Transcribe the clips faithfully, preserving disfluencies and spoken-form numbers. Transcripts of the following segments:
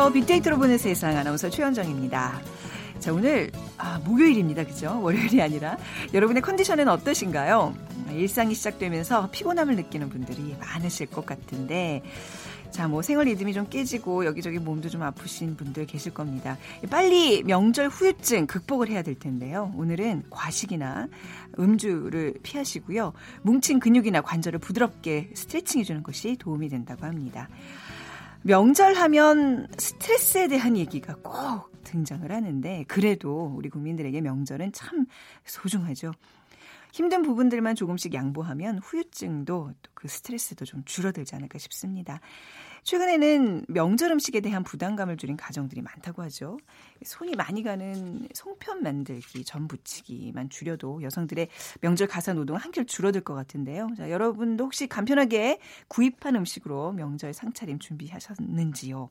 안녕하세요. 빅데이터로 보는 세상 아나운서 최현정입니다. 자, 오늘 아, 목요일입니다. 그죠? 월요일이 아니라. 여러분의 컨디션은 어떠신가요? 일상이 시작되면서 피곤함을 느끼는 분들이 많으실 것 같은데 자, 뭐 생활 리듬이 좀 깨지고 여기저기 몸도 좀 아프신 분들 계실 겁니다. 빨리 명절 후유증 극복을 해야 될 텐데요. 오늘은 과식이나 음주를 피하시고요. 뭉친 근육이나 관절을 부드럽게 스트레칭해 주는 것이 도움이 된다고 합니다. 명절 하면 스트레스에 대한 얘기가 꼭 등장을 하는데 그래도 우리 국민들에게 명절은 참 소중하죠. 힘든 부분들만 조금씩 양보하면 후유증도 또 그 스트레스도 좀 줄어들지 않을까 싶습니다. 최근에는 명절 음식에 대한 부담감을 줄인 가정들이 많다고 하죠. 손이 많이 가는 송편 만들기, 전 부치기만 줄여도 여성들의 명절 가사 노동은 한결 줄어들 것 같은데요. 자, 여러분도 혹시 간편하게 구입한 음식으로 명절 상차림 준비하셨는지요.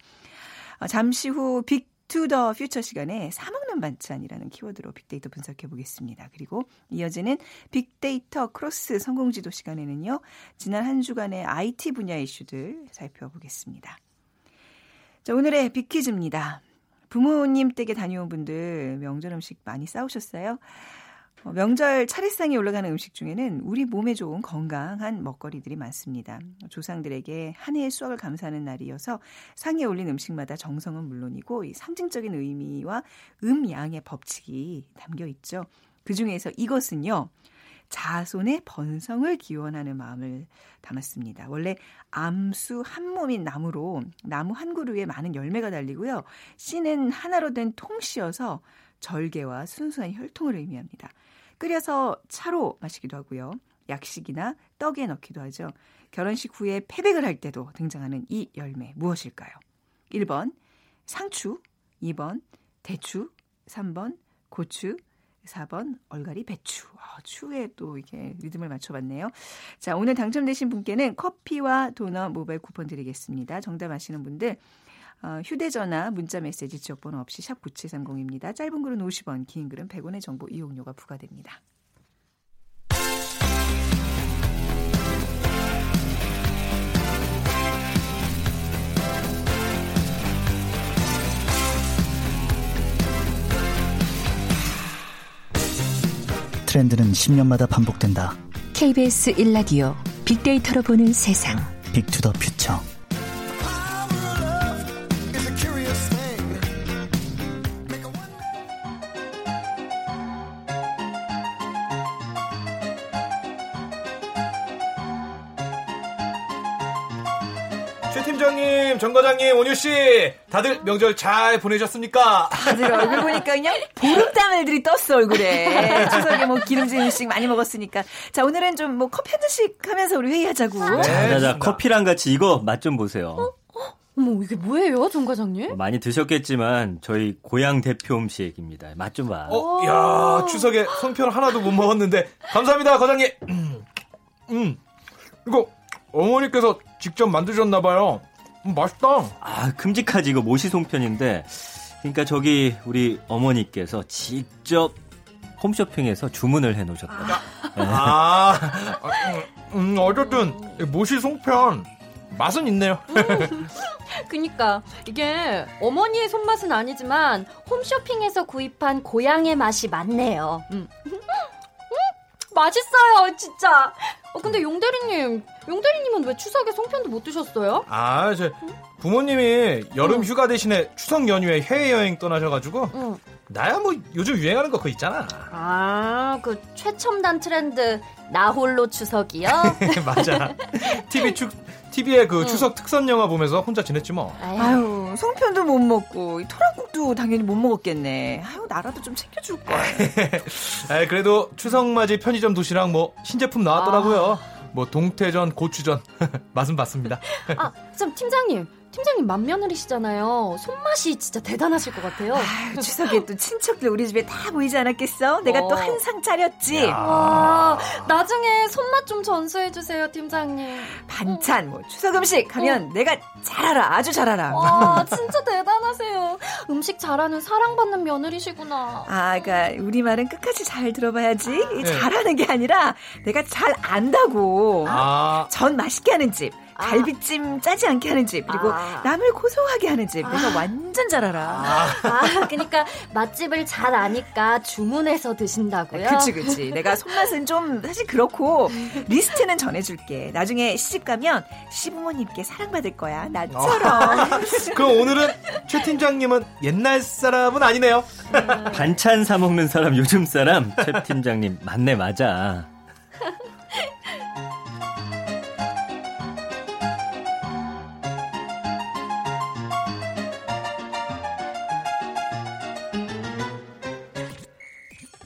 잠시 후 빅 투 더 퓨처 시간에 사 먹는 반찬이라는 키워드로 빅데이터 분석해 보겠습니다. 그리고 이어지는 빅데이터 크로스 성공지도 시간에는요. 지난 한 주간의 아이티 분야 이슈들 살펴보겠습니다. 자, 오늘의 빅퀴즈입니다. 부모님 댁에 다녀온 분들 명절 음식 많이 싸우셨어요? 명절 차례상에 올라가는 음식 중에는 우리 몸에 좋은 건강한 먹거리들이 많습니다. 조상들에게 한 해의 수확을 감사하는 날이어서 상에 올린 음식마다 정성은 물론이고 이 상징적인 의미와 음양의 법칙이 담겨 있죠. 그중에서 이것은요. 자손의 번성을 기원하는 마음을 담았습니다. 원래 암수 한 몸인 나무로 나무 한 그루에 많은 열매가 달리고요. 씨는 하나로 된 통씨여서 절개와 순수한 혈통을 의미합니다. 끓여서 차로 마시기도 하고요. 약식이나 떡에 넣기도 하죠. 결혼식 후에 패백을 할 때도 등장하는 이 열매 무엇일까요? 일 번 상추, 이 번 대추, 삼 번 고추, 사 번 얼갈이 배추. 아, 추에 또 이게 리듬을 맞춰봤네요. 자, 오늘 당첨되신 분께는 커피와 도넛 모바일 쿠폰 드리겠습니다. 정답 아시는 분들 어, 휴대전화, 문자메시지, 지역번호 없이 샵 구칠삼공입니다. 짧은 글은 오십 원, 긴 글은 백 원의 정보 이용료가 부과됩니다. 트렌드는 십 년마다 반복된다. 케이비에스 일 라디오 빅데이터로 보는 세상. 빅 투 더 퓨처. 팀장님, 정 과장님, 원유 씨, 다들 명절 잘 보내셨습니까? 다들 얼굴 보니까 그냥 보름달들이 떴어 얼굴에. 추석에 뭐 기름진 음식 많이 먹었으니까. 자, 오늘은 좀 뭐 커피 한 잔씩 하면서 우리 회의하자고. 자자자, 네, 커피랑 같이 이거 맛 좀 보세요. 어? 어머, 이게 뭐예요, 정 과장님? 많이 드셨겠지만 저희 고향 대표 음식입니다. 맛 좀 봐. 어, 야, 추석에 송편 하나도 못 먹었는데 감사합니다, 과장님. 음, 이거 어머니께서 직접 만드셨나봐요. 음, 맛있다. 아, 큼직하지. 이거 모시 송편인데, 그러니까 저기 우리 어머니께서 직접 홈쇼핑에서 주문을 해놓으셨다고. 아, 아 음, 어쨌든 모시 송편 맛은 있네요. 음, 그러니까 이게 어머니의 손맛은 아니지만 홈쇼핑에서 구입한 고향의 맛이 맞네요. 음. 맛있어요, 진짜. 어, 근데 용대리님, 용대리님은 왜 추석에 송편도 못 드셨어요? 아, 제 부모님이 여름 응. 휴가 대신에 추석 연휴에 해외여행 떠나셔가지고 응. 나야 뭐 요즘 유행하는 거 그거 있잖아. 아, 그 최첨단 트렌드 나홀로 추석이요? 맞아. 티비 축, 티비에 그 응. 추석 특선 영화 보면서 혼자 지냈지 뭐. 아유, 아유 송편도 못 먹고 토랑국도 당연히 못 먹었겠네. 아유, 나라도 좀 챙겨줄 걸. 아, 그래도 추석맞이 편의점 도시락 뭐 신제품 나왔더라고요. 아. 뭐 동태전, 고추전 맛은 봤습니다. 아, 참 팀장님. 팀장님 맏며느리시잖아요. 손맛이 진짜 대단하실 것 같아요. 아유, 추석에 또 친척들 우리 집에 다 모이지 않았겠어? 내가 어. 또 한상 차렸지. 와, 나중에 손맛 좀 전수해주세요, 팀장님. 반찬, 뭐 추석 음식 하면 어. 내가 잘 알아, 아주 잘 알아. 와, 진짜 대단하세요. 음식 잘하는 사랑받는 며느리시구나. 아, 그러니까 우리 말은 끝까지 잘 들어봐야지. 아. 잘하는 게 아니라 내가 잘 안다고. 아. 전 맛있게 하는 집. 갈비찜 짜지 않게 하는 집, 그리고 아. 남을 고소하게 하는 집. 내가 아. 완전 잘 알아. 아. 아, 그러니까 맛집을 잘 아니까 주문해서 드신다고요? 그치, 그치. 내가 손맛은 좀 사실 그렇고 리스트는 전해줄게. 나중에 시집 가면 시부모님께 사랑받을 거야. 나처럼. 어. 그럼 오늘은 최 팀장님은 옛날 사람은 아니네요. 음. 반찬 사 먹는 사람, 요즘 사람. 최 팀장님 맞네, 맞아.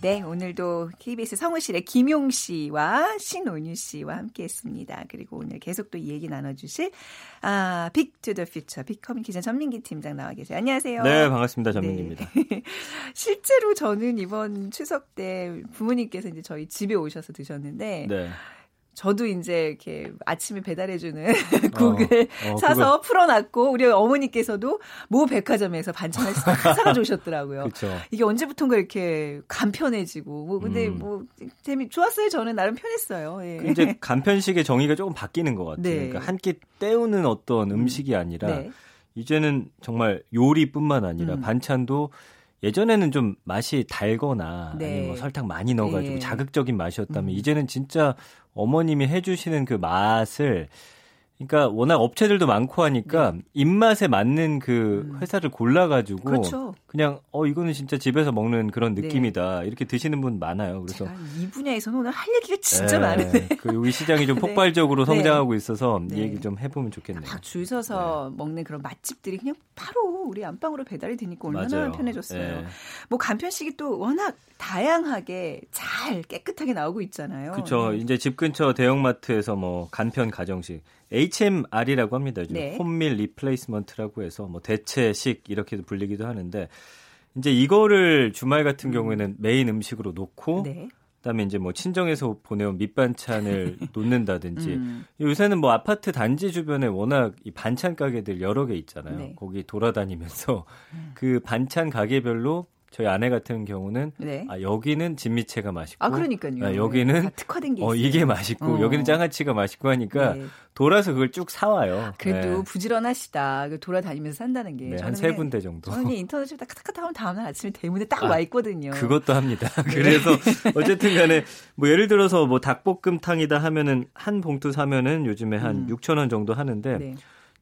네, 오늘도 케이비에스 성우실의 김용 씨와 신온유 씨와 함께했습니다. 그리고 오늘 계속 또 이 얘기 나눠주실 아, 빅 투 더 퓨처, 빅 커뮤니케이션 전민기 팀장 나와 계세요. 안녕하세요. 네, 반갑습니다. 전민기입니다. 네. 실제로 저는 이번 추석 때 부모님께서 이제 저희 집에 오셔서 드셨는데 네. 저도 이제 이렇게 아침에 배달해주는 국을 어, 어, 사서 그거. 풀어놨고, 우리 어머니께서도 모 백화점에서 반찬을 사가지고 오셨더라고요. 그쵸. 이게 언제부턴가 이렇게 간편해지고, 뭐, 근데 음. 뭐, 재미, 좋았어요. 저는 나름 편했어요. 예. 이제 간편식의 정의가 조금 바뀌는 것 같아요. 네. 그러니까 한 끼 때우는 어떤 음식이 아니라, 네. 이제는 정말 요리뿐만 아니라 음. 반찬도 예전에는 좀 맛이 달거나, 네. 아니면 뭐 설탕 많이 넣어가지고 네. 자극적인 맛이었다면, 음. 이제는 진짜 어머님이 해주시는 그 맛을, 그러니까 워낙 업체들도 많고 하니까 네. 입맛에 맞는 그 회사를 골라가지고 그렇죠. 그냥 어 이거는 진짜 집에서 먹는 그런 느낌이다 네. 이렇게 드시는 분 많아요. 그래서 이 분야에서는 오늘 할 얘기가 진짜 네. 많은데 그 우리 시장이 좀 폭발적으로 네. 성장하고 있어서 네. 이 얘기 좀 해보면 좋겠네요. 막 줄 서서 네. 먹는 그런 맛집들이 그냥 바로 우리 안방으로 배달이 되니까 얼마나 맞아요. 편해졌어요. 네. 뭐 간편식이 또 워낙 다양하게 잘 깨끗하게 나오고 있잖아요. 그렇죠. 네. 이제 집 근처 대형마트에서 뭐 간편 가정식 에이치엠알이라고 합니다. 네. 홈밀 리플레이스먼트라고 해서 뭐 대체식 이렇게도 불리기도 하는데 이제 이거를 주말 같은 경우에는 메인 음식으로 놓고 네. 그다음에 이제 뭐 친정에서 보내온 밑반찬을 놓는다든지 음. 요새는 뭐 아파트 단지 주변에 워낙 이 반찬 가게들 여러 개 있잖아요. 네. 거기 돌아다니면서 음. 그 반찬 가게별로 저희 아내 같은 경우는 네. 아, 여기는 진미채가 맛있고, 아, 그러니까요. 아, 여기는 특화된 게 있어요. 어, 이게 맛있고, 어. 여기는 장아찌가 맛있고 하니까 네. 돌아서 그걸 쭉 사와요. 그래도 네. 부지런하시다. 돌아다니면서 산다는 게. 네, 한 세 군데 정도. 저는 인터넷을 딱딱딱 하면 다음날 아침에 대문에 딱 와 아, 있거든요. 그것도 합니다. 네. 그래서 어쨌든 간에 뭐 예를 들어서 뭐 닭볶음탕이다 하면은 한 봉투 사면은 요즘에 한 음. 육천 원 정도 하는데 네.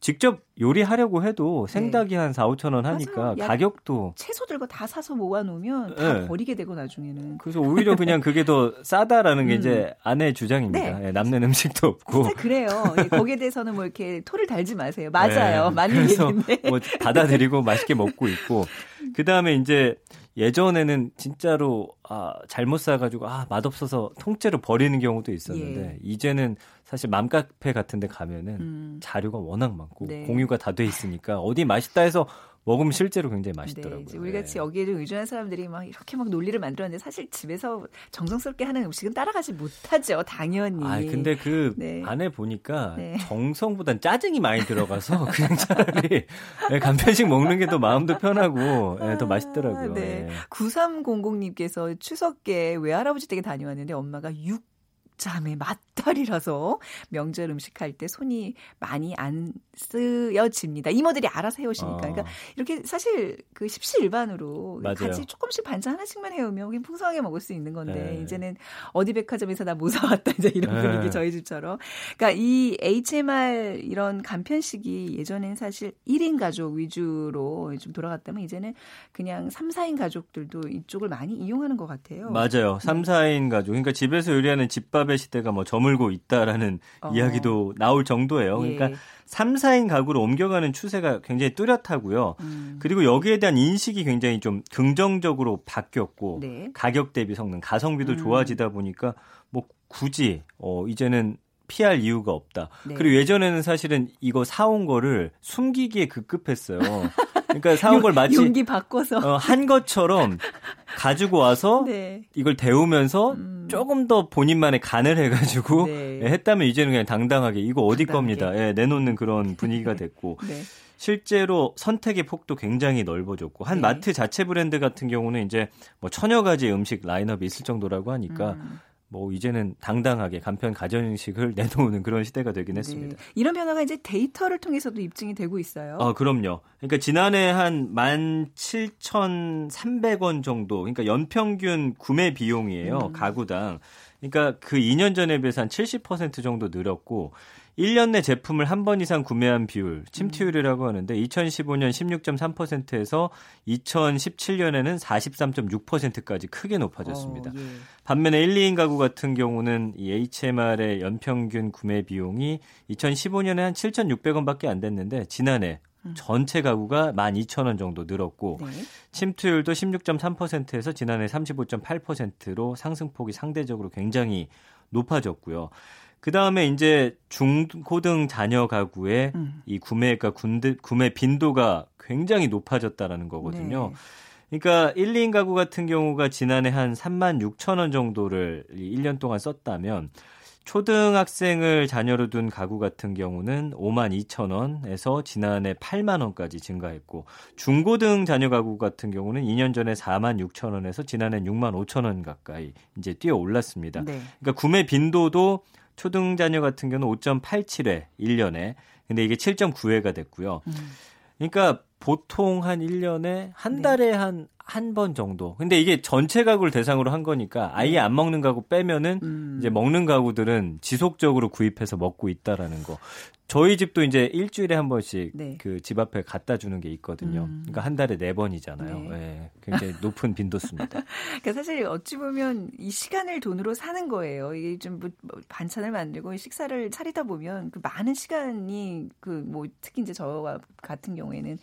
직접 요리하려고 해도 생닭이 네. 한 사오천 원 하니까 맞아요. 가격도. 채소 들고 다 사서 모아놓으면 다 네. 버리게 되고 나중에는. 그래서 오히려 그냥 그게 더 싸다라는 게 음. 이제 아내의 주장입니다. 네. 네, 남는 음식도 없고. 진짜 그래요. 거기에 대해서는 뭐 이렇게 토를 달지 마세요. 맞아요. 네. 맞는 얘기인데. 뭐 받아들이고 맛있게 먹고 있고. 그다음에 이제 예전에는 진짜로 아, 잘못 사가지고 아, 맛없어서 통째로 버리는 경우도 있었는데 예. 이제는 사실 맘카페 같은 데 가면은 음. 자료가 워낙 많고 네. 공유가 다 돼 있으니까 어디 맛있다 해서 먹으면 실제로 굉장히 맛있더라고요. 네, 우리같이 여기에 좀 의존한 사람들이 막 이렇게 막 논리를 만들었는데 사실 집에서 정성스럽게 하는 음식은 따라가지 못하죠. 당연히. 아, 근데 그 네. 안에 보니까 네. 정성보단 짜증이 많이 들어가서 그냥 차라리 네, 간편식 먹는 게 더 마음도 편하고 네, 더 맛있더라고요. 네. 네. 구삼공공님께서 추석에 외할아버지 댁에 다녀왔는데 엄마가 육 잠에 맞다리라서 명절 음식할 때 손이 많이 안 쓰여집니다. 이모들이 알아서 해오시니까. 어. 그러니까 이렇게 사실 그 십시일반으로 맞아요. 같이 조금씩 반찬 하나씩만 해오면 그냥 풍성하게 먹을 수 있는 건데 네. 이제는 어디 백화점에서 나 뭐 사왔다 이제 이런 네. 분위기 저희 집처럼. 그러니까 이 에이치엠알 이런 간편식이 예전엔 사실 일 인 가족 위주로 좀 돌아갔다면 이제는 그냥 삼, 사인 가족들도 이쪽을 많이 이용하는 것 같아요. 맞아요. 삼, 사인 가족. 그러니까 집에서 요리하는 집밥 시대가 뭐 저물고 있다라는 어. 이야기도 나올 정도예요. 예. 그러니까 삼, 사인 가구로 옮겨가는 추세가 굉장히 뚜렷하고요. 음. 그리고 여기에 대한 인식이 굉장히 좀 긍정적으로 바뀌었고 네. 가격 대비 성능, 가성비도 음. 좋아지다 보니까 뭐 굳이 어 이제는 피할 이유가 없다. 네. 그리고 예전에는 사실은 이거 사온 거를 숨기기에 급급했어요. 그러니까 사온 걸 마치 용기 바꿔서 어, 한 것처럼 가지고 와서 네. 이걸 데우면서 음. 조금 더 본인만의 간을 해가지고 네. 예, 했다면 이제는 그냥 당당하게 이거 어디 당당하게. 겁니다. 예, 내놓는 그런 분위기가 됐고 네. 실제로 선택의 폭도 굉장히 넓어졌고 한 네. 마트 자체 브랜드 같은 경우는 이제 뭐 천여 가지 음식 라인업이 있을 정도라고 하니까 음. 뭐 이제는 당당하게 간편 가전식을 내놓는 그런 시대가 되긴 네. 했습니다. 이런 변화가 이제 데이터를 통해서도 입증이 되고 있어요. 아, 그럼요. 그러니까 지난해 한 만 칠천삼백 원 정도, 그러니까 연평균 구매 비용이에요. 음. 가구당. 그러니까 그 이 년 전에 비해서 한 칠십 퍼센트 정도 늘었고 일 년 내 제품을 한 번 이상 구매한 비율, 침투율이라고 하는데 이천십오 년 십육 점 삼 퍼센트에서 이천십칠 년에는 사십삼 점 육 퍼센트까지 크게 높아졌습니다. 어, 예. 반면에 일, 이인 가구 같은 경우는 이 에이치엠알의 연평균 구매 비용이 이천십오 년에 한 칠천육백 원밖에 안 됐는데 지난해 전체 가구가 만 이천 원 정도 늘었고 네. 침투율도 십육 점 삼 퍼센트에서 지난해 삼십오 점 팔 퍼센트로 상승폭이 상대적으로 굉장히 높아졌고요. 그다음에 이제 중고등 자녀 가구의 음. 이 구매가 군대, 구매 빈도가 굉장히 높아졌다라는 거거든요. 네. 그러니까 일, 이인 가구 같은 경우가 지난해 한 삼만 육천 원 정도를 일 년 동안 썼다면 초등학생을 자녀로 둔 가구 같은 경우는 오만 이천 원에서 지난해 팔만 원까지 증가했고 중고등 자녀 가구 같은 경우는 이 년 전에 사만 육천 원에서 지난해 육만 오천 원 가까이 이제 뛰어올랐습니다. 네. 그러니까 구매 빈도도 초등 자녀 같은 경우는 오 점 팔칠 회 일 년에 근데 이게 칠 점 구 회가 됐고요. 음. 그러니까 보통 한 일 년에 한 달에 네. 한 한 번 정도. 근데 이게 전체 가구를 대상으로 한 거니까 아예 안 먹는 가구 빼면은 음. 이제 먹는 가구들은 지속적으로 구입해서 먹고 있다라는 거. 저희 집도 이제 일주일에 한 번씩 네. 그 집 앞에 갖다 주는 게 있거든요. 음. 그러니까 한 달에 네 번이잖아요. 네. 네. 굉장히 높은 빈도수입니다. 그러니까 사실 어찌 보면 이 시간을 돈으로 사는 거예요. 이게 좀 뭐 반찬을 만들고 식사를 차리다 보면 그 많은 시간이 그 뭐 특히 이제 저 같은 경우에는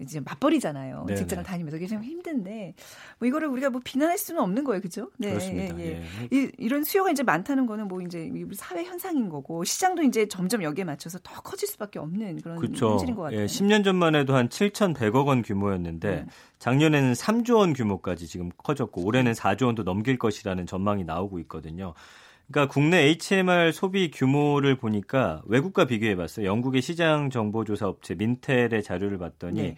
이제 맞벌이잖아요. 네네. 직장을 다니면서 그게 좀 힘든데 뭐 이거를 우리가 뭐 비난할 수는 없는 거예요, 그죠? 네, 그렇습니다. 예, 예. 예. 이, 이런 수요가 이제 많다는 거는 뭐 이제 사회 현상인 거고 시장도 이제 점점 여기에 맞춰서 더 커질 수밖에 없는 그런 그쵸. 현실인 것 같아요. 예, 십 년 전만 해도 한 칠천백억 원 규모였는데 음. 작년에는 삼조 원 규모까지 지금 커졌고 올해는 사조 원도 넘길 것이라는 전망이 나오고 있거든요. 그러니까 국내 에이치엠알 소비 규모를 보니까 외국과 비교해봤어요. 영국의 시장 정보조사 업체 민텔의 자료를 봤더니 네.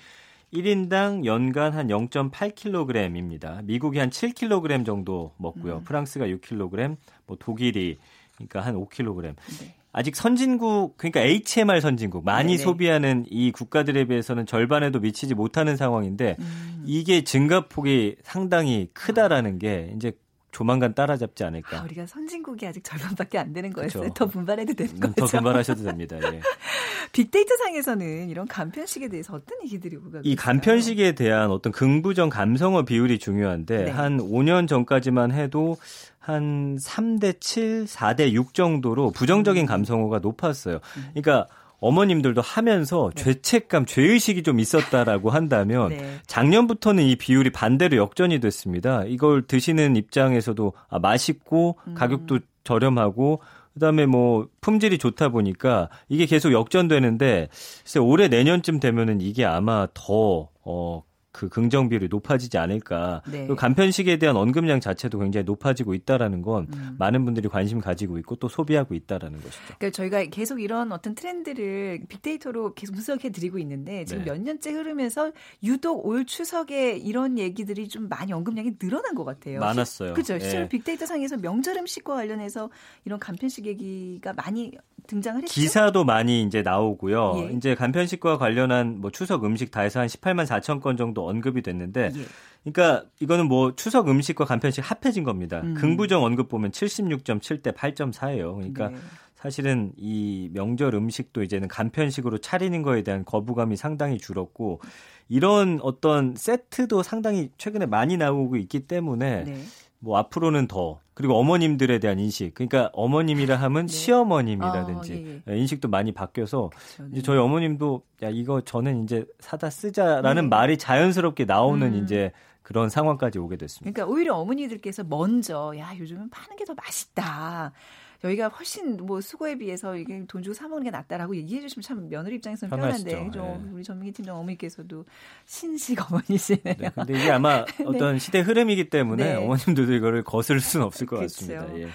일 인당 연간 한 영 점 팔 킬로그램입니다. 미국이 한 칠 킬로그램 정도 먹고요. 음. 프랑스가 육 킬로그램, 뭐 독일이 그러니까 한 오 킬로그램. 네. 아직 선진국, 그러니까 에이치엠알 선진국, 많이 네네. 소비하는 이 국가들에 비해서는 절반에도 미치지 못하는 상황인데 음. 이게 증가폭이 상당히 크다라는 게 이제 조만간 따라잡지 않을까. 아, 우리가 선진국이 아직 절반밖에 안 되는 거였어요. 그쵸. 더 분발해도 되는 거죠. 더 분발하셔도 됩니다. 예. 빅데이터 상에서는 이런 간편식에 대해서 어떤 얘기들이 오가고 이 있어요? 간편식에 대한 어떤 긍부정 감성어 비율이 중요한데 네. 한 오 년 전까지만 해도 한 삼 대 칠, 사 대 육 정도로 부정적인 감성어가 높았어요. 그러니까 어머님들도 하면서 네. 죄책감, 죄의식이 좀 있었다라고 한다면 네. 작년부터는 이 비율이 반대로 역전이 됐습니다. 이걸 드시는 입장에서도 아, 맛있고 음. 가격도 저렴하고 그다음에 뭐 품질이 좋다 보니까 이게 계속 역전되는데 글쎄 올해 내년쯤 되면은 이게 아마 더 어. 그 긍정 비율이 높아지지 않을까. 네. 그리고 간편식에 대한 언급량 자체도 굉장히 높아지고 있다라는 건 음. 많은 분들이 관심 가지고 있고 또 소비하고 있다라는 것이죠. 그러니까 저희가 계속 이런 어떤 트렌드를 빅데이터로 계속 분석해 드리고 있는데 지금 네. 몇 년째 흐르면서 유독 올 추석에 이런 얘기들이 좀 많이 언급량이 늘어난 것 같아요. 많았어요. 그렇죠. 네. 실제로 빅데이터 상에서 명절 음식과 관련해서 이런 간편식 얘기가 많이 등장을 했죠. 기사도 많이 이제 나오고요. 예. 이제 간편식과 관련한 뭐 추석 음식 다 해서 한 십팔만 사천 건 정도 언급이 됐는데 예. 그러니까 이거는 뭐 추석 음식과 간편식 합해진 겁니다. 음. 긍부정 언급 보면 칠십육 점 칠 대 팔 점 사예요. 그러니까 네. 사실은 이 명절 음식도 이제는 간편식으로 차리는 거에 대한 거부감이 상당히 줄었고 이런 어떤 세트도 상당히 최근에 많이 나오고 있기 때문에 네. 뭐 앞으로는 더 그리고 어머님들에 대한 인식 그러니까 어머님이라 하면 네. 시어머님이라든지 아, 예, 예. 인식도 많이 바뀌어서 그쵸, 네. 이제 저희 어머님도 야 이거 저는 이제 사다 쓰자라는 네. 말이 자연스럽게 나오는 음. 이제 그런 상황까지 오게 됐습니다. 그러니까 오히려 어머니들께서 먼저 야 요즘은 파는 게 더 맛있다. 여기가 훨씬 뭐 수고에 비해서 이게 돈 주고 사 먹는 게 낫다라고 얘기해 주시면 참 며느리 입장에서는 편하시죠. 편한데 좀 네. 우리 전민기 팀장 어머니께서도 신식 어머니시네요. 네, 근데 이게 아마 네. 어떤 시대 흐름이기 때문에 네. 어머님들도 이거를 거슬 수는 없을 것 그렇죠. 같습니다. 예.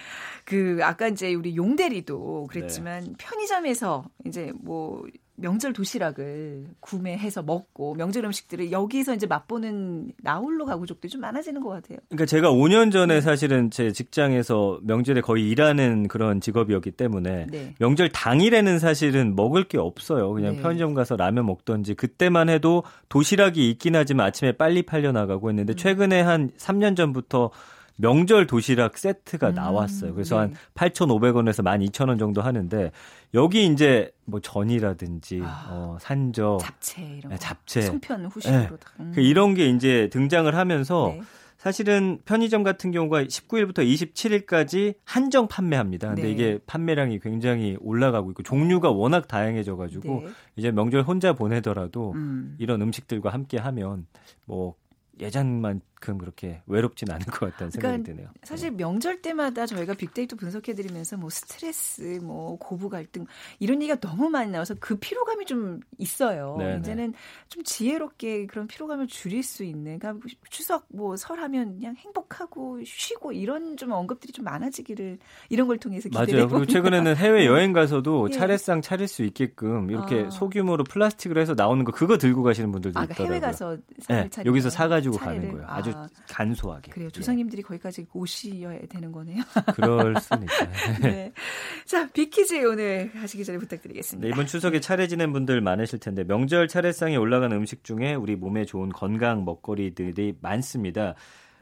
그 아까 이제 우리 용대리도 그랬지만 네. 편의점에서 이제 뭐 명절 도시락을 구매해서 먹고 명절 음식들을 여기서 이제 맛보는 나홀로 가구족들이 좀 많아지는 것 같아요. 그러니까 제가 오 년 전에 네. 사실은 제 직장에서 명절에 거의 일하는 그런 직업이었기 때문에 네. 명절 당일에는 사실은 먹을 게 없어요. 그냥 네. 편의점 가서 라면 먹던지 그때만 해도 도시락이 있긴 하지만 아침에 빨리 팔려나가고 했는데 음. 최근에 한 삼 년 전부터 명절 도시락 세트가 나왔어요. 그래서 네. 한 팔천오백 원에서 만 이천 원 정도 하는데 여기 이제 뭐 전이라든지 아, 어, 산적, 잡채 이런 네, 잡채, 송편 후식으로 다. 네. 음. 이런 게 이제 등장을 하면서 네. 사실은 편의점 같은 경우가 십구 일부터 이십칠 일까지 한정 판매합니다. 근데 네. 이게 판매량이 굉장히 올라가고 있고 종류가 워낙 다양해져가지고 네. 이제 명절 혼자 보내더라도 음. 이런 음식들과 함께하면 뭐. 예전만큼 그렇게 외롭진 않을 것 같다는 생각이 그러니까 드네요. 사실 명절 때마다 저희가 빅데이터 분석해드리면서 뭐 스트레스, 뭐 고부 갈등 이런 얘기가 너무 많이 나와서 그 피로감이 좀 있어요. 네네. 이제는 좀 지혜롭게 그런 피로감을 줄일 수 있는 그러니까 추석 뭐 설하면 그냥 행복하고 쉬고 이런 좀 언급들이 좀 많아지기를 이런 걸 통해서 기대해 봅니다. 맞아요. 그리고 최근에는 해외 여행 가서도 예. 차례상 차릴 수 있게끔 이렇게 아. 소규모로 플라스틱으로 해서 나오는 거 그거 들고 가시는 분들도 아, 있더라고요. 해외 가서 네. 여기서 사가지고 가는 거예요. 아주 아, 간소하게. 그래요. 조상님들이 예. 거기까지 오셔야 되는 거네요. 그럴 수는 있어요. 네. 자, 빅퀴즈 오늘 하시기 전에 부탁드리겠습니다. 네, 이번 추석에 차례 지낸 분들 많으실 텐데 명절 차례상에 올라간 음식 중에 우리 몸에 좋은 건강 먹거리들이 많습니다.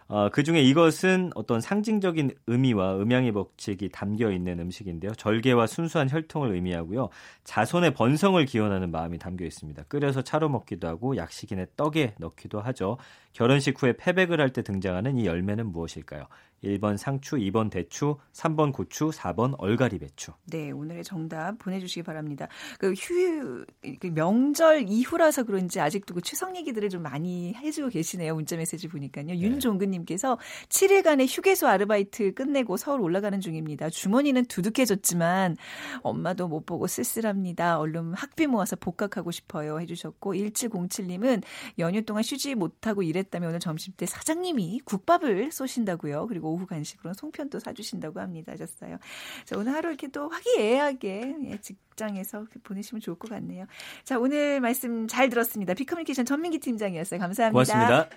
어, 그중에 이것은 어떤 상징적인 의미와 음양의 법칙이 담겨있는 음식인데요. 절개와 순수한 혈통을 의미하고요. 자손의 번성을 기원하는 마음이 담겨있습니다. 끓여서 차로 먹기도 하고 약식인의 떡에 넣기도 하죠. 결혼식 후에 패백을 할 때 등장하는 이 열매는 무엇일까요? 일 번 상추, 이 번 대추, 삼 번 고추, 사 번 얼갈이 배추. 네, 오늘의 정답 보내주시기 바랍니다. 그 휴, 그 명절 이후라서 그런지 아직도 그 추석 얘기들을 좀 많이 해주고 계시네요. 문자메시지 보니까요. 네. 윤종근님께서 칠 일간의 휴게소 아르바이트 끝내고 서울 올라가는 중입니다. 주머니는 두둑해졌지만 엄마도 못 보고 쓸쓸합니다. 얼른 학비 모아서 복학하고 싶어요. 해주셨고 일칠공칠 님은 연휴 동안 쉬지 못하고 일했다며 오늘 점심 때 사장님이 국밥을 쏘신다고요. 그리고 오후 간식으로는 송편도 사주신다고 합니다 하셨어요. 자, 오늘 하루 이렇게 또 화기애애하게 예, 직장에서 보내시면 좋을 것 같네요. 자, 오늘 말씀 잘 들었습니다. 빅커뮤니케이션 전민기 팀장이었어요. 감사합니다. 고맙습니다.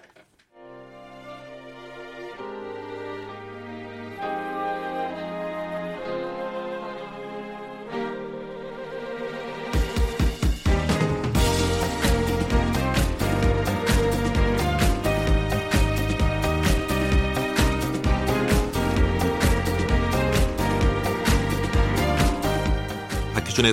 박희준의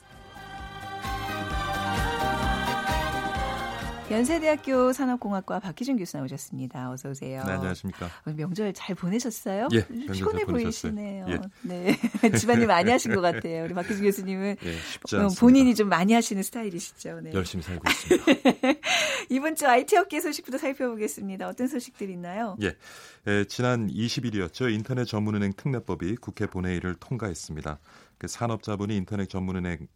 연세대학교 산업공학과 박희준 교수 나오셨습니다. 어서 오세요. 네, 안녕하십니까. 명절 잘 보내셨어요? 예, 피곤해 보이시네요. 예. 네, 집안일 많이 하신 것 같아요. 우리 박희준 교수님은 예, 쉽지 않습니다. 본인이 좀 많이 하시는 스타일이시죠. 네. 열심히 살고 있습니다. 이번 주 아이티 업계 소식부터 살펴보겠습니다. 어떤 소식들이 있나요? 예, 에, 지난 이십 일이었죠. 인터넷 전문은행 특례법이 국회 본회의를 통과했습니다. 그 산업자본이 인터넷 전문은행의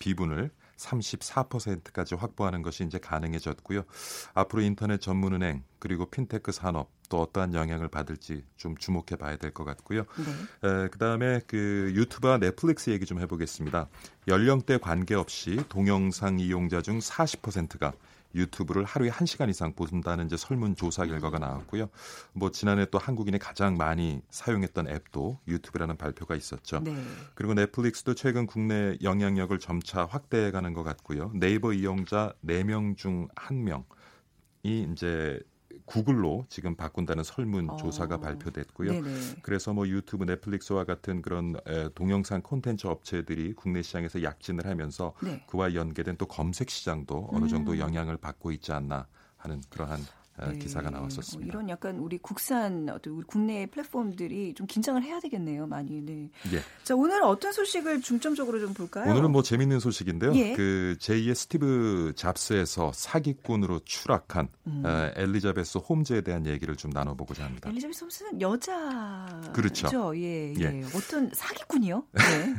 비분을 삼십사 퍼센트까지 확보하는 것이 이제 가능해졌고요. 앞으로 인터넷 전문은행 그리고 핀테크 산업 또 어떠한 영향을 받을지 좀 주목해 봐야 될 것 같고요. 네. 에, 그다음에 그 유튜브와 넷플릭스 얘기 좀 해보겠습니다. 연령대 관계없이 동영상 이용자 중 사십 퍼센트가 유튜브를 하루에 한 시간 이상 본다는 이제 설문조사 결과가 나왔고요. 뭐 지난해 또 한국인이 가장 많이 사용했던 앱도 유튜브라는 발표가 있었죠. 네. 그리고 넷플릭스도 최근 국내 영향력을 점차 확대해가는 것 같고요. 네이버 이용자 네 명 중 한 명이 이제 구글로 지금 바꾼다는 설문조사가 어. 발표됐고요. 네네. 그래서 뭐 유튜브, 넷플릭스와 같은 그런 동영상 콘텐츠 업체들이 국내 시장에서 약진을 하면서 네. 그와 연계된 또 검색 시장도 어느 정도 영향을 받고 있지 않나 하는 그러한 네. 기사가 나왔었습니다. 이런 약간 우리 국산 어떤 우리 국내의 플랫폼들이 좀 긴장을 해야 되겠네요, 많이. 네. 예. 자, 오늘 어떤 소식을 중점적으로 좀 볼까요? 오늘은 뭐 재밌는 소식인데요. 예. 그 제이의 스티브 잡스에서 사기꾼으로 추락한 음. 에, 엘리자베스 홈즈에 대한 얘기를 좀 나눠보고자 합니다. 엘리자베스 홈즈는 여자죠. 그렇죠. 예, 예. 예. 어떤 사기꾼이요? 네.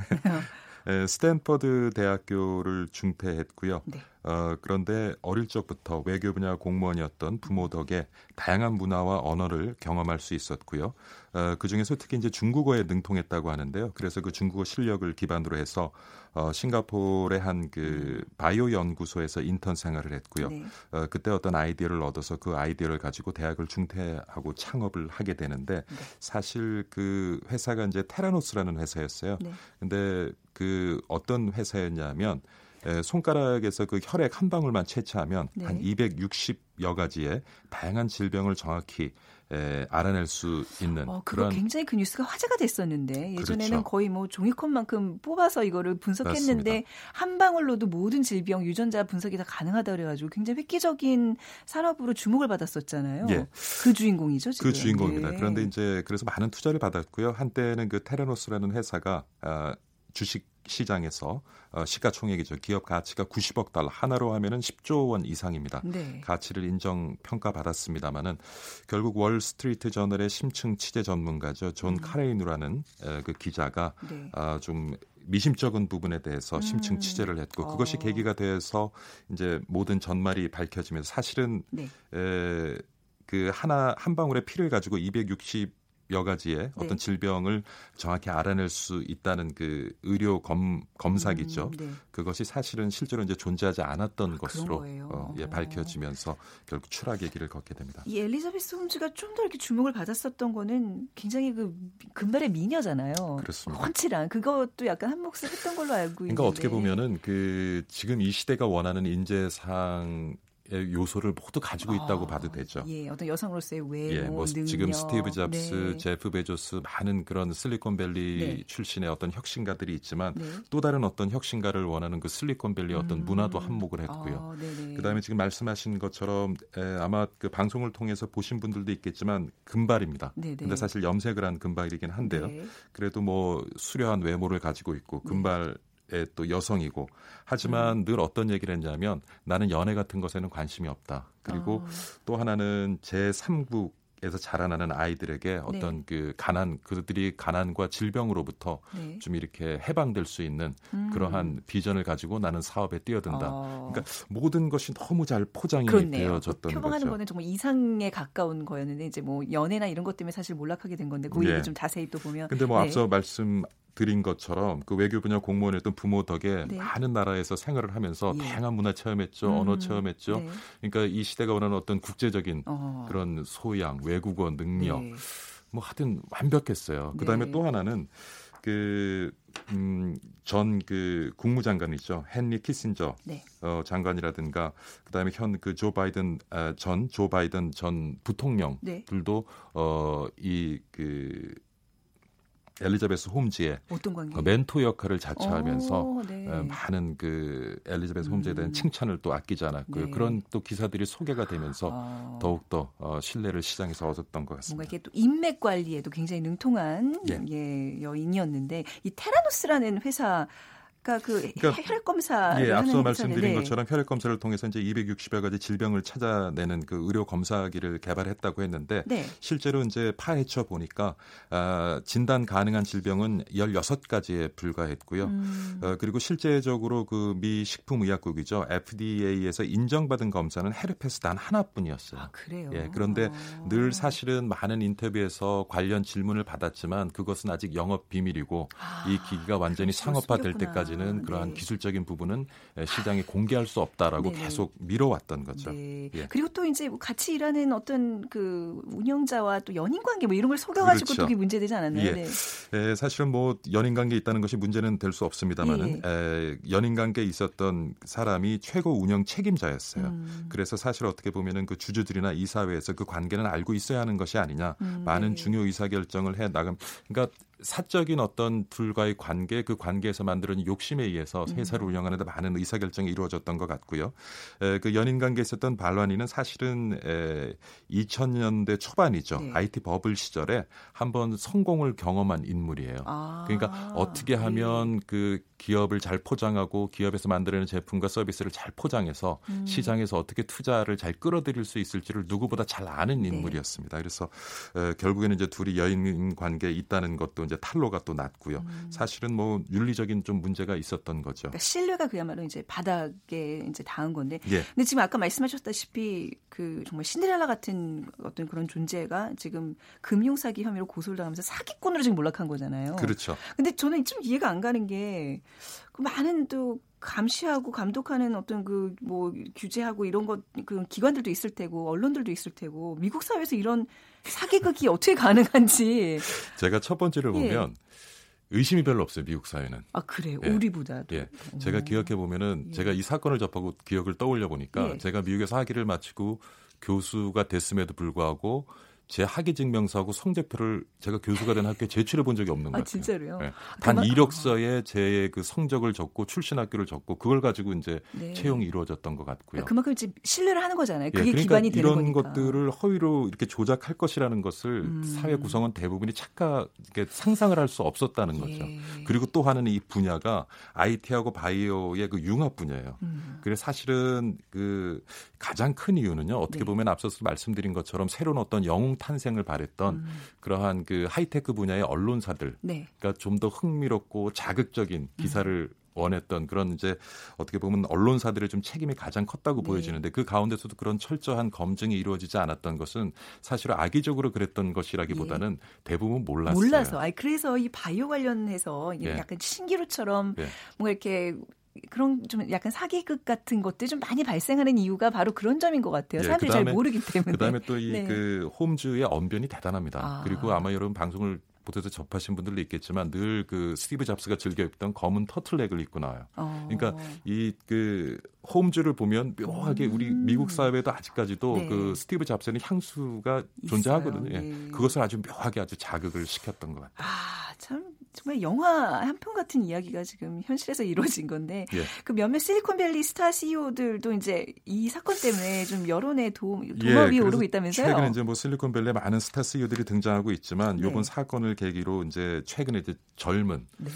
에, 스탠퍼드 대학교를 중퇴했고요. 네. 어, 그런데 어릴 적부터 외교 분야 공무원이었던 부모 덕에 다양한 문화와 언어를 경험할 수 있었고요. 어, 그중에서 특히 이제 중국어에 능통했다고 하는데요. 그래서 그 중국어 실력을 기반으로 해서 어, 싱가포르의 한 그 바이오 연구소에서 인턴 생활을 했고요. 네. 어, 그때 어떤 아이디어를 얻어서 그 아이디어를 가지고 대학을 중퇴하고 창업을 하게 되는데 네. 사실 그 회사가 이제 테라노스라는 회사였어요. 네. 근데 그 어떤 회사였냐면 에, 손가락에서 그 혈액 한 방울만 채취하면 네. 한 이백육십여 가지의 다양한 질병을 정확히 에, 알아낼 수 있는 어, 그런 굉장히 그 뉴스가 화제가 됐었는데 예전에는 그렇죠. 거의 뭐 종이컵만큼 뽑아서 이거를 분석했는데 맞습니다. 한 방울로도 모든 질병 유전자 분석이 다 가능하다 그래가지고 굉장히 획기적인 산업으로 주목을 받았었잖아요. 예. 그 주인공이죠 지금. 그 주인공입니다. 네. 그런데 이제 그래서 많은 투자를 받았고요. 한때는 그 테라노스라는 회사가 아, 주식 시장에서 시가총액이죠. 기업 가치가 구십억 달러 하나로 하면은 십조 원 이상입니다. 네. 가치를 인정 평가받았습니다만은 결국 월스트리트 저널의 심층 취재 전문가죠. 존 음. 카레이누라는 그 기자가 네. 아, 좀 미심쩍은 부분에 대해서 음. 심층 취재를 했고 그것이 어. 계기가 돼서 이제 모든 전말이 밝혀지면서 사실은 네. 에, 그 하나 한 방울의 피를 가지고 이백육십 여러 가지의 네. 어떤 질병을 정확히 알아낼 수 있다는 그 의료 검, 검사기죠. 음, 네. 그것이 사실은 실제로 이제 존재하지 않았던 아, 것으로 어, 예, 밝혀지면서 결국 추락의 길을 걷게 됩니다. 이 엘리자베스 홈즈가 좀 더 이렇게 주목을 받았었던 거는 굉장히 그 금발의 미녀잖아요. 그렇습니다. 훤칠한 그것도 약간 한 몫을 했던 걸로 알고 있는데. 그러니까 있는데. 어떻게 보면은 그 지금 이 시대가 원하는 인재상 요소를 모두 가지고 있다고 아, 봐도 되죠. 예, 어떤 여성으로서의 외모, 예, 뭐 능력. 지금 스티브 잡스, 네. 제프 베조스 많은 그런 실리콘밸리 네. 출신의 어떤 혁신가들이 있지만 네. 또 다른 어떤 혁신가를 원하는 그 실리콘밸리의 음. 어떤 문화도 한몫을 했고요. 아, 그다음에 지금 말씀하신 것처럼 에, 아마 그 방송을 통해서 보신 분들도 있겠지만 금발입니다. 네네. 근데 사실 염색을 한 금발이긴 한데요. 네. 그래도 뭐 수려한 외모를 가지고 있고 금발 네. 또 여성이고 하지만 음. 늘 어떤 얘기를 했냐면 나는 연애 같은 것에는 관심이 없다. 그리고 아. 또 하나는 제삼국에서 자라나는 아이들에게 어떤 네. 그 가난 그들이 가난과 질병으로부터 네. 좀 이렇게 해방될 수 있는 음. 그러한 비전을 가지고 나는 사업에 뛰어든다. 아. 그러니까 모든 것이 너무 잘 포장이 그렇네요. 되어졌던 표방하는 거죠. 표방하는 거는 정말 이상에 가까운 거였는데 이제 뭐 연애나 이런 것 때문에 사실 몰락하게 된 건데 그 얘기 네. 좀 자세히 또 보면. 근데 뭐 네. 앞서 말씀 드린 것처럼 그 외교 분야 공무원했던 부모 덕에 네. 많은 나라에서 생활을 하면서 예. 다양한 문화 체험했죠. 음. 언어 체험했죠. 네. 그러니까 이 시대가 원하는 어떤 국제적인 어. 그런 소양, 외국어 능력 네. 뭐 하여튼 완벽했어요. 그다음에 네. 또 하나는 그 음, 전 그 국무장관이죠. 헨리 키신저 네. 어, 장관이라든가 그다음에 현 그 조 바이든 아, 전 조 바이든 전 부통령들도 네. 어, 이 그 엘리자베스 홈즈의 멘토 역할을 자처하면서 오, 네. 많은 그 엘리자베스 음. 홈즈에 대한 칭찬을 또 아끼지 않았고요. 네. 그런 또 기사들이 소개가 되면서 아. 더욱더 신뢰를 시장에서 얻었던 것 같습니다. 뭔가 이게 또 인맥 관리에도 굉장히 능통한 예. 예, 여인이었는데 이 테라노스라는 회사 그러니까 그 그러니까, 혈액 검사를 예, 앞서 말씀드린 네. 것처럼 혈액 검사를 통해서 이제 이백육십여 가지 질병을 찾아내는 그 의료 검사기를 개발했다고 했는데 네. 실제로 이제 파헤쳐 보니까 아, 진단 가능한 질병은 열여섯 가지에 불과했고요. 음. 어, 그리고 실제적으로 그 미 식품의약국이죠. 에프디에이에서 인정받은 검사는 헤르페스 단 하나뿐이었어요. 아, 그래요. 예, 그런데 아. 늘 사실은 많은 인터뷰에서 관련 질문을 받았지만 그것은 아직 영업 비밀이고 아, 이 기기가 완전히 상업화될 때까지 는 그러한 네. 기술적인 부분은 시장에 공개할 수 없다라고 네네. 계속 미뤄왔던 거죠. 네. 예. 그리고 또 이제 같이 일하는 어떤 그 운영자와 또 연인 관계 뭐 이런 걸 속여가지고 그렇죠. 또 그게 문제되지 않았나요? 예. 네. 에, 사실은 뭐 연인 관계 있다는 것이 문제는 될 수 없습니다만은 예. 연인 관계에 있었던 사람이 최고 운영 책임자였어요. 음. 그래서 사실 어떻게 보면은 그 주주들이나 이사회에서 그 관계는 알고 있어야 하는 것이 아니냐. 음, 많은 네. 중요 의사결정을 해 나감. 그러니까 사적인 어떤 둘과의 관계, 그 관계에서 만들어진 욕심에 의해서 회사를 운영하는 데 많은 의사결정이 이루어졌던 것 같고요. 에, 그 연인관계에 있었던 반란이는 사실은 에, 이천 년대 초반이죠. 네. 아이티 버블 시절에 한번 성공을 경험한 인물이에요. 아, 그러니까 어떻게 하면 네. 그 기업을 잘 포장하고 기업에서 만들어낸 제품과 서비스를 잘 포장해서 음. 시장에서 어떻게 투자를 잘 끌어들일 수 있을지를 누구보다 잘 아는 인물이었습니다. 네. 그래서 에, 결국에는 이제 둘이 여인 관계에 있다는 것도 이제 탄로가 또 났고요. 음. 사실은 뭐 윤리적인 좀 문제가 있었던 거죠. 그러니까 신뢰가 그야말로 이제 바닥에 이제 닿은 건데. 예. 근데 지금 아까 말씀하셨다시피 그 정말 신데렐라 같은 어떤 그런 존재가 지금 금융 사기 혐의로 고소를 당하면서 사기꾼으로 지금 몰락한 거잖아요. 그렇죠. 근데 저는 좀 이해가 안 가는 게 그 많은 또 감시하고 감독하는 어떤 그 뭐 규제하고 이런 것 그 기관들도 있을 테고 언론들도 있을 테고 미국 사회에서 이런 사기극이 어떻게 가능한지 제가 첫 번째를 보면 예. 의심이 별로 없어요. 미국 사회는. 아 그래요? 예. 우리보다도. 예. 제가 기억해 보면은 예. 제가 이 사건을 접하고 기억을 떠올려 보니까 예. 제가 미국에서 학위를 마치고 교수가 됐음에도 불구하고 제 학위 증명서하고 성적표를 제가 교수가 된 학교에 제출해 본 적이 없는 것 같아요. 아, 진짜로요? 네. 단 그만... 이력서에 제 그 성적을 적고 출신 학교를 적고 그걸 가지고 이제 네. 채용이 이루어졌던 것 같고요. 그만큼 이제 신뢰를 하는 거잖아요. 그게 네, 그러니까 기반이 되는 거니까. 이런 것들을 허위로 이렇게 조작할 것이라는 것을 음. 사회 구성원 대부분이 착각, 상상을 할 수 없었다는 거죠. 예. 그리고 또 하는 이 분야가 아이티하고 바이오의 그 융합 분야예요. 음. 그래서 사실은 그 가장 큰 이유는요. 어떻게 네. 보면 앞서서 말씀드린 것처럼 새로운 어떤 영웅 탄생을 바랬던 음. 그러한 그 하이테크 분야의 언론사들, 네. 그러니까 좀 더 흥미롭고 자극적인 기사를 음. 원했던 그런 이제 어떻게 보면 언론사들의 좀 책임이 가장 컸다고 네. 보여지는데 그 가운데서도 그런 철저한 검증이 이루어지지 않았던 것은 사실 악의적으로 그랬던 것이라기보다는 예. 대부분 몰랐어요. 몰라서. 아니, 그래서 이 바이오 관련해서 예. 약간 신기루처럼 예. 뭔가 이렇게 그런 좀 약간 사기극 같은 것들이 좀 많이 발생하는 이유가 바로 그런 점인 것 같아요. 사람들이 예, 그다음에, 잘 모르기 때문에. 그다음에 또 이 그 네. 홈즈의 언변이 대단합니다. 아. 그리고 아마 여러분 방송을 보태서 접하신 분들도 있겠지만 늘 그 스티브 잡스가 즐겨 입던 검은 터틀넥을 입고 나와요. 어. 그러니까 이 그 홈즈를 보면 묘하게 우리 미국 사회에도 아직까지도 네. 그 스티브 잡스는 향수가 존재하거든요. 예. 네. 그것을 아주 묘하게 아주 자극을 시켰던 것 같아요. 아, 참 정말 영화 한 편 같은 이야기가 지금 현실에서 이루어진 건데 예. 그 몇몇 실리콘밸리 스타 씨이오들도 이제 이 사건 때문에 좀 여론의 도마 위에 예, 오르고 있다면서요? 최근에 이제 뭐 실리콘밸리에 많은 스타 씨이오들이 등장하고 있지만 네. 이번 사건을 계기로 이제 최근에 이제 젊은 네.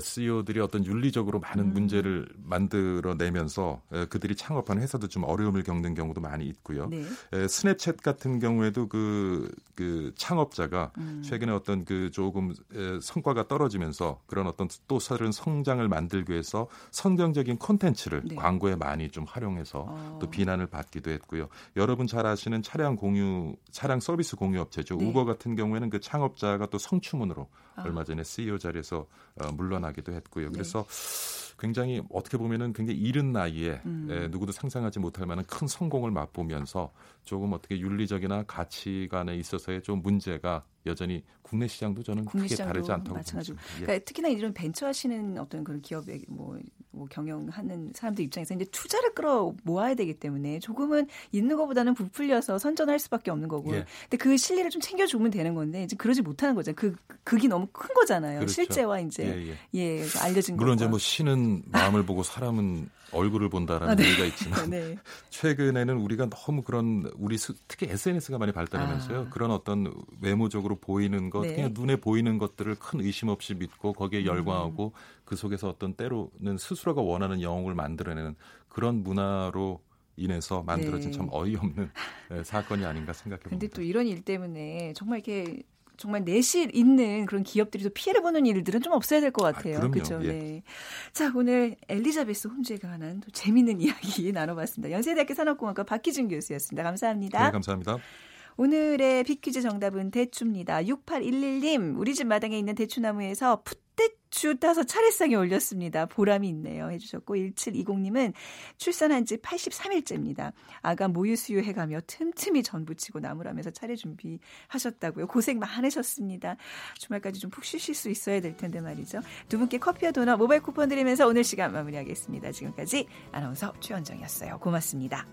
씨이오들이 어떤 윤리적으로 많은 음. 문제를 만들어내면서 그들이 창업한 회사도 좀 어려움을 겪는 경우도 많이 있고요. 네. 스냅챗 같은 경우에도 그, 그 창업자가 음. 최근에 어떤 그 조금 성과가 떨어지면서 그런 어떤 또 다른 성장을 만들기 위해서 선정적인 콘텐츠를 네. 광고에 많이 좀 활용해서 어. 또 비난을 받기도 했고요. 여러분 잘 아시는 차량 공유, 차량 서비스 공유 업체죠. 네. 우버 같은 경우에는 그 창업자가 또 성추문으로 아. 얼마 전에 씨이오 자리에서 물러났습니다. 물러나기도 했고요. 그래서 네. 굉장히 어떻게 보면은 굉장히 이른 나이에 음. 에, 누구도 상상하지 못할 만한 큰 성공을 맛보면서 조금 어떻게 윤리적이나 가치관에 있어서의 좀 문제가 여전히 국내 시장도 저는 국내 크게 다르지 않다고 마찬가지로. 봅니다. 그러니까 예. 특히나 이런 벤처하시는 어떤 그런 기업의 뭐, 뭐 경영하는 사람들 입장에서 이제 투자를 끌어 모아야 되기 때문에 조금은 있는 것보다는 부풀려서 선전할 수밖에 없는 거고. 예. 근데 그 실리를 좀 챙겨주면 되는 건데 이제 그러지 못하는 거죠. 그 극이 너무 큰 거잖아요. 그렇죠. 실제와 이제 예, 예. 예 알려진 거. 물론 것과. 이제 뭐 신은 마음을 보고 사람은 얼굴을 본다라는 아, 네. 얘기가 있지만 네. 최근에는 우리가 너무 그런 우리 특히 에스엔에스가 많이 발달하면서요. 아. 그런 어떤 외모적으로 보이는 것, 네. 그냥 눈에 보이는 것들을 큰 의심 없이 믿고 거기에 열광하고 음. 그 속에서 어떤 때로는 스스로가 원하는 영웅을 만들어내는 그런 문화로 인해서 만들어진 네. 참 어이없는 사건이 아닌가 생각해 봅니다. 그런데 또 이런 일 때문에 정말 이렇게 정말 내실 있는 그런 기업들이 또 피해를 보는 일들은 좀 없어야 될 것 같아요. 아, 그렇죠. 예. 네. 자, 오늘 엘리자베스 홈즈에 관한 또 재미있는 이야기 나눠봤습니다. 연세대학교 산업공학과 박희준 교수였습니다. 감사합니다. 네, 감사합니다. 오늘의 빅퀴즈 정답은 대추입니다. 육팔일일 님, 우리 집 마당에 있는 대추나무에서 풋대추 따서 차례상에 올렸습니다. 보람이 있네요. 해주셨고 일칠이공 님은 출산한 지 팔십삼 일째입니다. 아가 모유 수유해가며 틈틈이 전 부치고 나무라면서 차례 준비하셨다고요. 고생 많으셨습니다. 주말까지 좀 푹 쉬실 수 있어야 될 텐데 말이죠. 두 분께 커피와 도넛 모바일 쿠폰 드리면서 오늘 시간 마무리하겠습니다. 지금까지 아나운서 최연정이었어요. 고맙습니다.